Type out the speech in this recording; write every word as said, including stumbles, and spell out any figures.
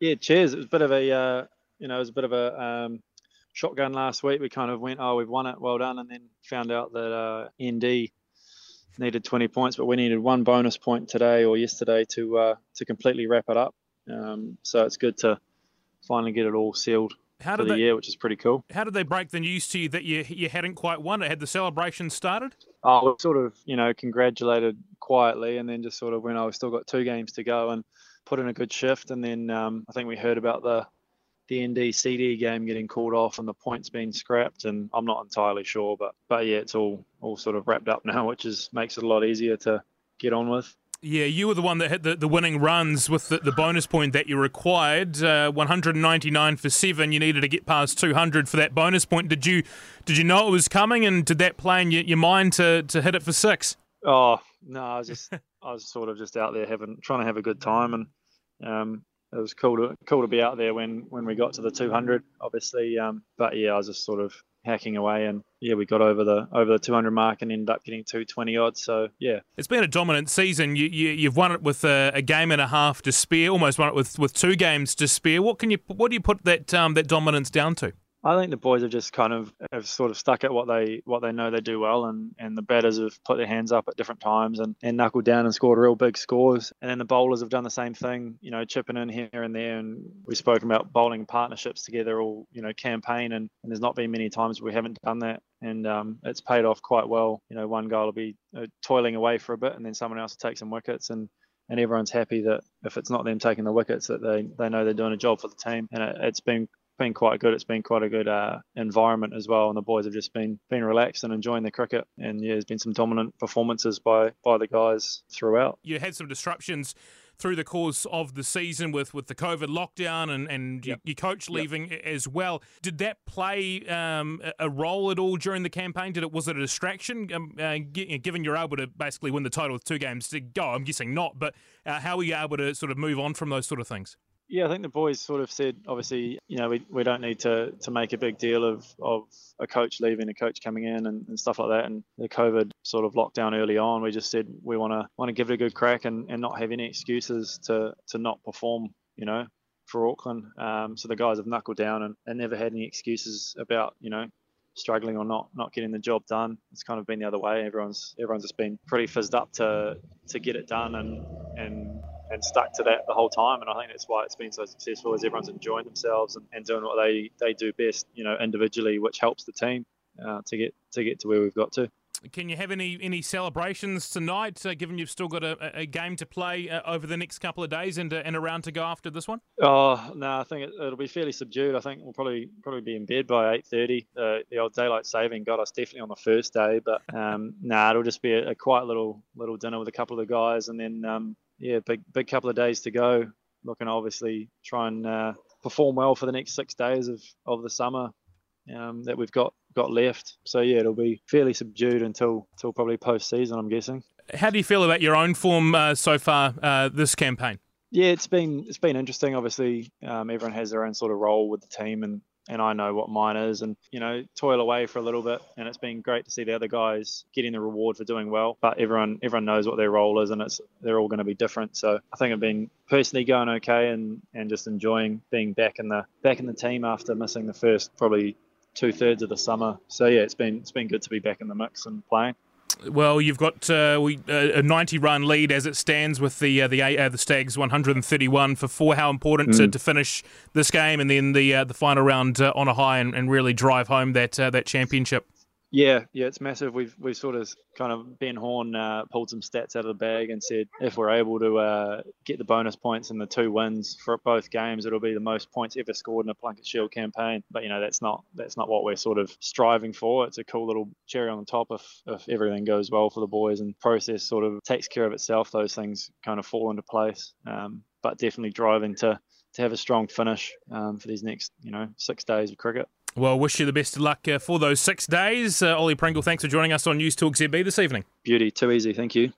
Yeah, cheers. It was a bit of a, uh, you know, it was a bit of a um, shotgun last week. We kind of went, oh, we've won it, well done, and then found out that uh, N D needed twenty points, but we needed one bonus point today or yesterday to uh, to completely wrap it up. Um, so it's good to finally get it all sealed how for did the they, year, which is pretty cool. How did they break the news to you that you you hadn't quite won it? Had the celebration started? Oh, we sort of, you know, congratulated quietly, and then just sort of went, oh, we've still got two games to go, and put in a good shift. And then um, I think we heard about the the N D C D game getting called off and the points being scrapped, and I'm not entirely sure, but but yeah, it's all all sort of wrapped up now, which is makes it a lot easier to get on with. Yeah, you were the one that hit the, the winning runs with the, the bonus point that you required. Uh, one hundred ninety-nine for seven. You needed to get past two hundred for that bonus point. Did you did you know it was coming, and did that play in your, your mind to to hit it for six? Oh no, I was just I was sort of just out there having trying to have a good time, and um, it was cool to cool to be out there when, when we got to the two hundred, obviously. Um, but yeah, I was just sort of hacking away, and yeah, we got over the over the two hundred mark and ended up getting two twenty odd. So yeah, it's been a dominant season. You, you you've won it with a, a game and a half to spare, almost won it with, with two games to spare. What can you what do you put that um, that dominance down to? I think the boys have just kind of have sort of stuck at what they what they know they do well, and, and the batters have put their hands up at different times and, and knuckled down and scored real big scores. And then the bowlers have done the same thing, you know, chipping in here and there. And we've spoken about bowling partnerships together all, you know, campaign, and, and there's not been many times we haven't done that. And um, it's paid off quite well. You know, one guy will be uh, toiling away for a bit, and then someone else will take some wickets, and and everyone's happy that if it's not them taking the wickets, that they, they know they're doing a job for the team. And it, it's been... been quite good. It's been quite a good uh, environment as well, and the boys have just been been relaxed and enjoying the cricket. And yeah, there's been some dominant performances by by the guys throughout. You had some disruptions through the course of the season with, with the COVID lockdown and, and yep. your coach leaving yep. as well. Did that play um, a role at all during the campaign? Did it Was it a distraction? Um, uh, given you're able to basically win the title with two games to go, I'm guessing not, but uh, how were you able to sort of move on from those sort of things? Yeah, I think the boys sort of said, obviously, you know, we, we don't need to, to make a big deal of, of a coach leaving, a coach coming in and, and stuff like that. And the COVID sort of lockdown early on, we just said we want to want to give it a good crack and, and not have any excuses to, to not perform, you know, for Auckland. Um, so the guys have knuckled down and, and never had any excuses about, you know, struggling or not not getting the job done. It's kind of been the other way. Everyone's everyone's just been pretty fizzed up to to get it done and and. and stuck to that the whole time, and I think that's why it's been so successful, is everyone's enjoying themselves and, and doing what they, they do best, you know, individually, which helps the team uh, to get to get to where we've got to. Can you have any, any celebrations tonight, uh, given you've still got a, a game to play uh, over the next couple of days and, uh, and a round to go after this one? Oh, no, I think it, it'll be fairly subdued. I think we'll probably probably be in bed by eight thirty. Uh, the old daylight saving got us definitely on the first day, but um, no, nah, it'll just be a, a quiet little little dinner with a couple of the guys, and then... Um, Yeah, big big couple of days to go. Looking to obviously try and uh, perform well for the next six days of, of the summer um, that we've got, got left. So yeah, it'll be fairly subdued until until probably post-season, I'm guessing. How do you feel about your own form uh, so far uh, this campaign? Yeah, it's been it's been interesting. Obviously, um, everyone has their own sort of role with the team, and, and I know what mine is, and you know, toil away for a little bit, and it's been great to see the other guys getting the reward for doing well. But everyone, everyone knows what their role is, and it's they're all going to be different. So I think I've been personally going okay, and, and just enjoying being back in the back in the team after missing the first probably two thirds of the summer. So yeah, it's been it's been good to be back in the mix and playing. Well, you've got uh, we, uh, a ninety-run lead as it stands with the uh, the uh, the Stags one hundred thirty-one for four. How important mm. to, to finish this game and then the uh, the final round uh, on a high and, and really drive home that uh, that championship. Yeah, yeah, it's massive. We've we've sort of kind of Ben Horne uh, pulled some stats out of the bag and said if we're able to uh, get the bonus points and the two wins for both games, it'll be the most points ever scored in a Plunkett Shield campaign. But you know, that's not that's not what we're sort of striving for. It's a cool little cherry on the top if if everything goes well for the boys and process sort of takes care of itself. Those things kind of fall into place. Um, but definitely driving to to have a strong finish um, for these next you know six days of cricket. Well, wish you the best of luck uh, for those six days. Uh, Oli Pringle, thanks for joining us on News Talk Z B this evening. Beauty, too easy. Thank you.